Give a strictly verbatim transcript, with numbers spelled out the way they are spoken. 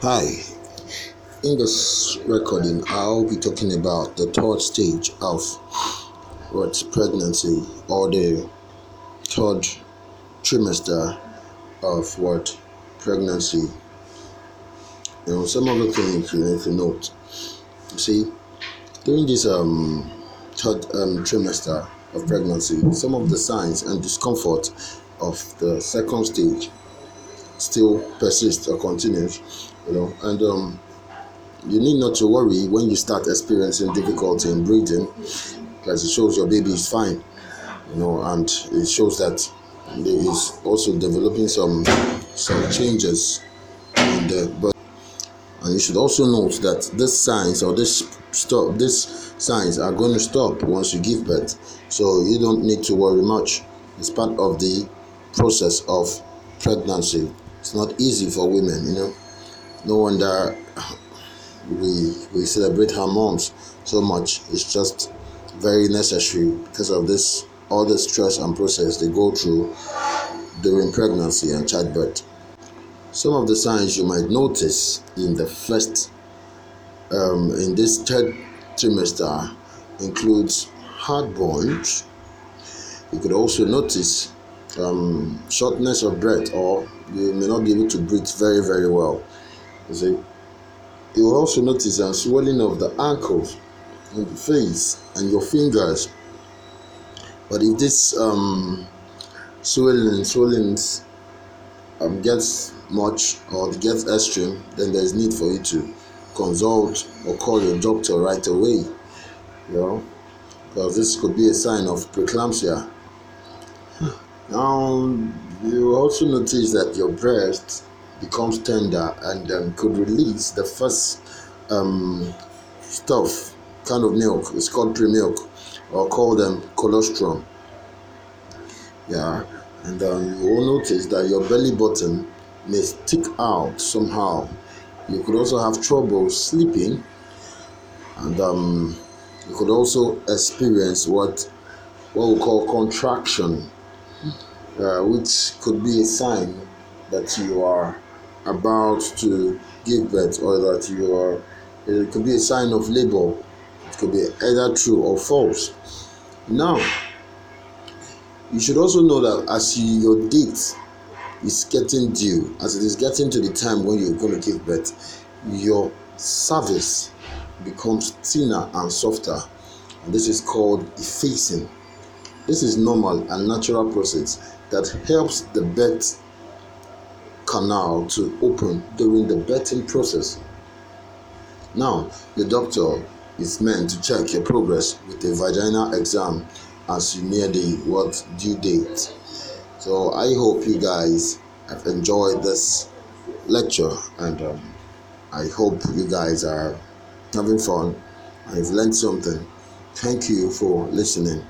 Hi, in this recording I'll be talking about the third stage of what pregnancy, or the third trimester of what pregnancy. You know, some of the things you need to note. You see, during this um third um, trimester of pregnancy, some of the signs and discomfort of the second stage still persist or continues, you know, and um, you need not to worry when you start experiencing difficulty in breathing, because it shows your baby is fine, you know, and it shows that there is also developing some some changes in the body. And you should also note that these signs or this stop these signs are going to stop once you give birth, so you don't need to worry much. It's part of the process of pregnancy. It's not easy for women, you know. No wonder we we celebrate our moms so much. It's just very necessary because of this, all the stress and process they go through during pregnancy and childbirth. Some of the signs you might notice in the first, um, in this third trimester includes hard bones. You could also notice um shortness of breath, or you may not be able to breathe very very well. You see, you will also notice a swelling of the ankles and the face and your fingers. But if this um swelling swellings um gets much or gets extreme, then there's need for you to consult or call your doctor right away, you know, because this could be a sign of preeclampsia. Now, you also notice that your breast becomes tender and um, could release the first um, stuff, kind of milk. It's called pre-milk, or call them colostrum. Yeah, and um, you will notice that your belly button may stick out somehow. You could also have trouble sleeping, and um, you could also experience what, what we call contraction. Uh, which could be a sign that you are about to give birth, or that you are, it could be a sign of labor. It could be either true or false. Now, you should also know that as you, your date is getting due, as it is getting to the time when you're going to give birth, your cervix becomes thinner and softer, and this is called effacing. This is normal and natural process that helps the birth canal to open during the birthing process. Now, the doctor is meant to check your progress with a vaginal exam as you near the what due date. So I hope you guys have enjoyed this lecture, and um, I hope you guys are having fun and you've learned something. Thank you for listening.